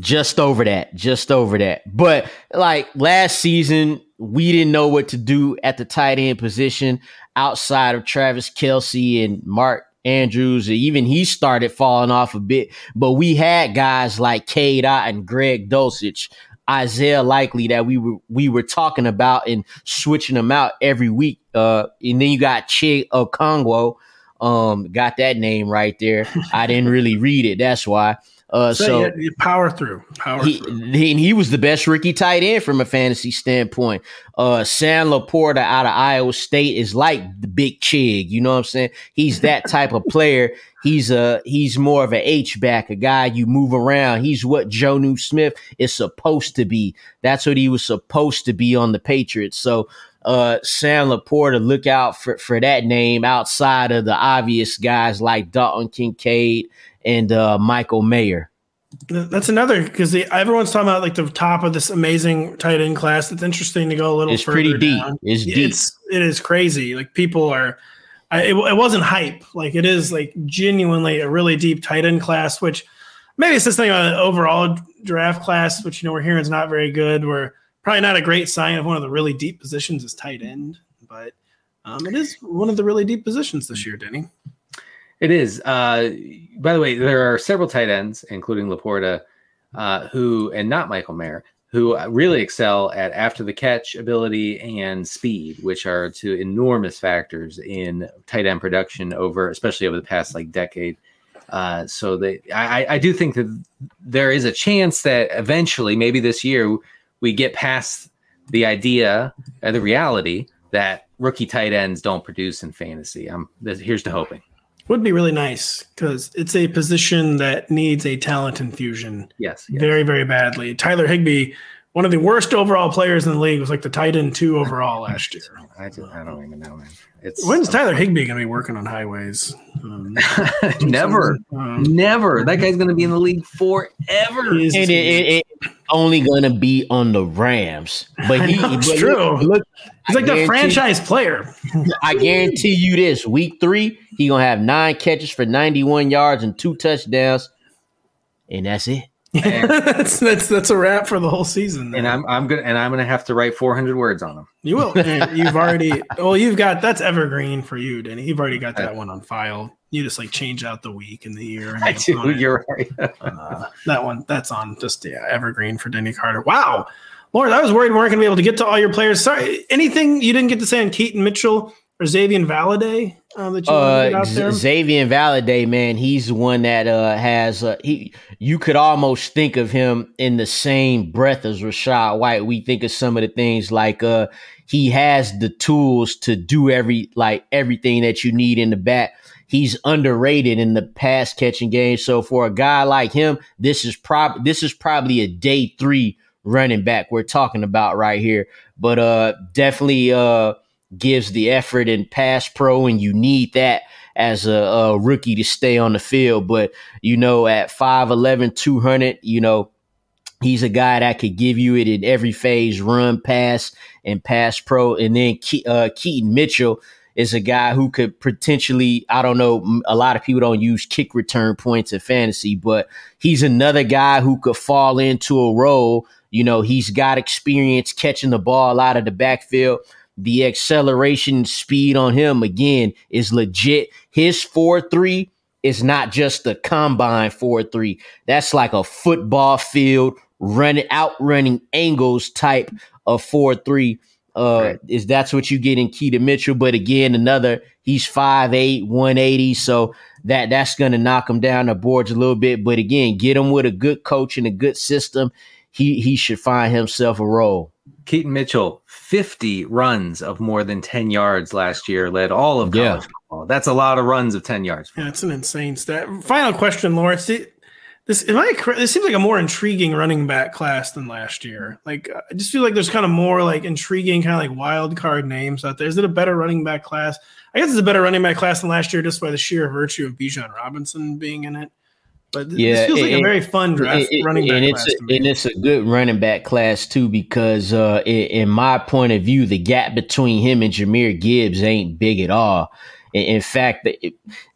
Just over that, just over that. But like last season, we didn't know what to do at the tight end position outside of Travis Kelce and Mark Andrews. Even he started falling off a bit, but we had guys like K. Dot and Greg Dulcich, Isaiah Likely that we were we were talking about and switching them out every week. Uh, and then you got Chig Okongwu, um, got that name right there. I didn't really read it, that's why. Uh, so, so you power through. Power he, through. He, he was the best rookie tight end from a fantasy standpoint. Uh, Sam Laporta out of Iowa State is like the big Chig. You know what I'm saying? He's that type of player. He's a he's more of an H-back, a guy you move around. He's what Jonnu Smith is supposed to be. That's what he was supposed to be on the Patriots. So uh, Sam Laporta, look out for, for that name outside of the obvious guys like Dalton Kincaid and uh, Michael Mayer. That's another, because everyone's talking about like the top of this amazing tight end class. It's interesting to go a little it's further pretty deep. Down. It's deep. It's it is crazy. Like people are, I, it, it wasn't hype. Like it is like genuinely a really deep tight end class. Which maybe it's this thing about the overall draft class, which you know we're hearing is not very good. We're probably not a great sign of one of the really deep positions is tight end, but um, it is one of the really deep positions this year, Denny. It is. Uh, by the way, there are several tight ends, including Laporta, uh, who and not Michael Mayer, who really excel at after the catch ability and speed, which are two enormous factors in tight end production over, especially over the past like decade. Uh, so they, I, I do think that there is a chance that eventually, maybe this year, we get past the idea or the reality that rookie tight ends don't produce in fantasy. I'm here's to hoping. Would be really nice because it's a position that needs a talent infusion. Yes, yes. Very, very badly. Tyler Higbee, one of the worst overall players in the league, was like the tight end two overall last year. I, just, I don't even know, man. It's When's Tyler Higbee going to be working on highways? Um, never. Um, never. That guy's going to be in the league forever. And it, it, it only going to be on the Rams. But he, know, it's but true. Look, he's like the franchise player. I guarantee you this. Week three, he's going to have nine catches for ninety-one yards and two touchdowns. And that's it. And, that's that's that's a wrap for the whole season. Though. And I'm I'm gonna and I'm gonna have to write four hundred words on them. You will. You've already. Well, you've got that's evergreen for you, Danny. You've already got that one on file. You just like change out the week and the year. And I do. You're right. uh, that one that's on just yeah, evergreen for Danny Carter. Wow, Lord, I was worried we weren't gonna be able to get to all your players. Sorry, anything you didn't get to say on Keaton Mitchell or Xavier Valade uh, that you uh, get out there? Xavier Valade, man, he's the one that uh, has uh, he. You could almost think of him in the same breath as Rachaad White. We think of some of the things like uh, he has the tools to do every like everything that you need in the back. He's underrated in the pass catching game. So for a guy like him, this is prob this is probably a day three running back we're talking about right here. But uh, definitely. Uh, gives the effort in pass pro, and you need that as a, a rookie to stay on the field. But, you know, at five eleven, two hundred, you know, he's a guy that could give you it in every phase, run, pass, and pass pro. And then Ke- uh, Keaton Mitchell is a guy who could potentially, I don't know, a lot of people don't use kick return points in fantasy, but he's another guy who could fall into a role. You know, he's got experience catching the ball out of the backfield. The acceleration speed on him, again, is legit. His four three is not just a combine four three. That's like a football field, running, outrunning angles type of four three. Uh, right. Is that's what you get in Keaton Mitchell. But again, another, he's five eight, one eighty. So that, that's going to knock him down the boards a little bit. But again, get him with a good coach and a good system. He, he should find himself a role. Keaton Mitchell, fifty runs of more than ten yards last year, led all of college yeah. football. That's a lot of runs of ten yards. Yeah, that's an insane stat. Final question, Lawrence. This am I? This seems like a more intriguing running back class than last year. Like, I just feel like there's kind of more like intriguing, kind of like wild card names out there. Is it a better running back class? I guess it's a better running back class than last year, just by the sheer virtue of Bijan Robinson being in it. But this yeah, feels like and, a very fun draft and, running back and class. It's a, and it's a good running back class, too, because uh, in my point of view, the gap between him and Jahmyr Gibbs ain't big at all. In fact,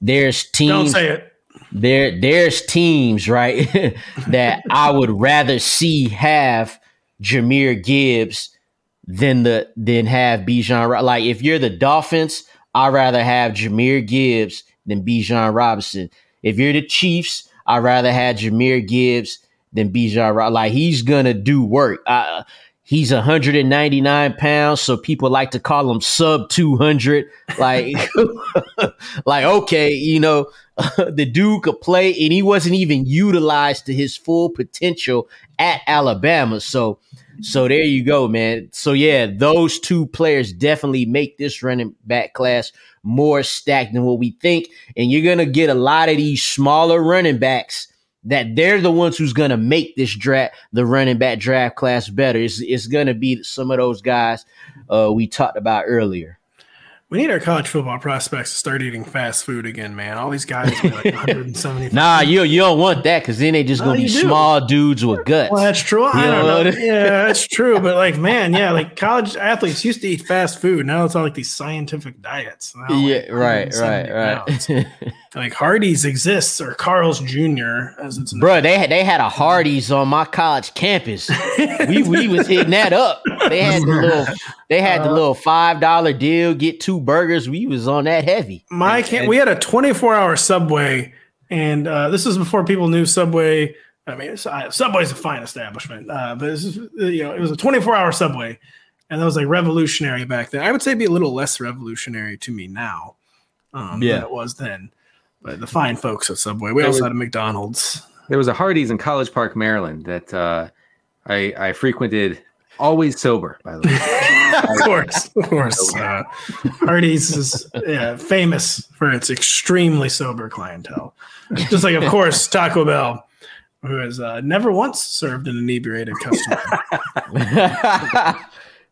there's teams. Don't say it. There, there's teams, right, that I would rather see have Jahmyr Gibbs than the than have Bijan. Like, if you're the Dolphins, I'd rather have Jahmyr Gibbs than Bijan Robinson. If you're the Chiefs, I'd rather have Jahmyr Gibbs than Bijan Robinson. Like, he's going to do work. Uh, He's one hundred ninety-nine pounds, so people like to call him sub two hundred. Like, like okay, you know, the dude could play, and he wasn't even utilized to his full potential at Alabama. So, so there you go, man. So, yeah, those two players definitely make this running back class more stacked than what we think. And you're going to get a lot of these smaller running backs that they're the ones who's going to make this draft, the running back draft class, better. It's, it's going to be some of those guys uh, we talked about earlier. We need our college football prospects to start eating fast food again, man. All these guys are like one hundred seventy. Nah, you, you don't want that, because then they just going to no, be do. small dudes with guts. Well, that's true. You I don't know. know. Yeah, that's true. But, like, man, yeah, like college athletes used to eat fast food. Now it's all like these scientific diets. Now, yeah, like, right, right, pounds. right. Like Hardee's exists, or Carl's Junior as it's known. Bro, they had, they had a Hardee's on my college campus. we we was hitting that up. They had the little they had the little five dollar deal, get two burgers. We was on that heavy. My camp, we had a twenty-four hour Subway, and uh, this was before people knew Subway. I mean, uh, Subway's a fine establishment, uh, but this is, you know, it was a twenty-four hour Subway, and that was like revolutionary back then. I would say it'd be a little less revolutionary to me now um, yeah. than it was then. But the fine folks at Subway. We there also was, had a McDonald's. There was a Hardee's in College Park, Maryland, that uh, I, I frequented. Always sober, by the way. Of course, of course. Uh, Hardee's is yeah, famous for its extremely sober clientele. Just like, of course, Taco Bell, who has uh, never once served an inebriated customer. uh,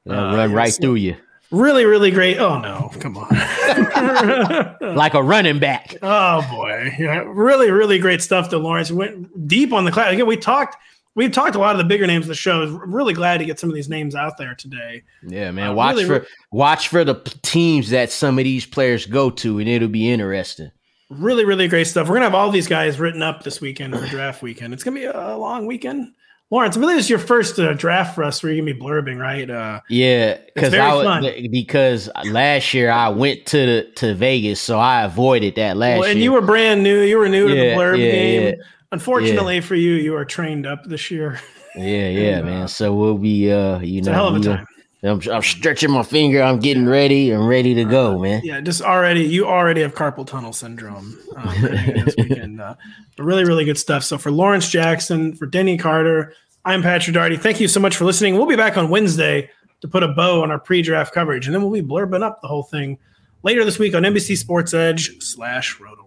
run right through you. Really, really great. Oh, no. Come on. Like a running back. Oh, boy. Yeah, really, really great stuff to Lawrence. Went deep on the class. Again, we talked We've talked a lot of the bigger names of the show. I'm really glad to get some of these names out there today. Yeah, man. Uh, watch really, for watch for the teams that some of these players go to, and it'll be interesting. Really, really great stuff. We're going to have all these guys written up this weekend for draft weekend. It's going to be a long weekend. Lawrence, really, this is your first uh, draft for us where you're going to be blurbing, right? Uh, yeah, because I because last year I went to the, to Vegas, so I avoided that last well, and year. And you were brand new. You were new yeah, to the blurb yeah, game. Yeah. Unfortunately yeah. for you, you are trained up this year. Yeah, yeah, and, uh, man. So we'll be, uh, you it's know, a hell of a time. I'm, I'm stretching my finger. I'm getting yeah. ready. I'm ready to uh, go, man. Yeah, just already. You already have carpal tunnel syndrome. Um, this weekend, uh, but really, really good stuff. So for Lawrence Jackson, for Danny Carter, I'm Patrick Doherty. Thank you so much for listening. We'll be back on Wednesday to put a bow on our pre-draft coverage, and then we'll be blurbing up the whole thing later this week on N B C Sports Edge slash Roto.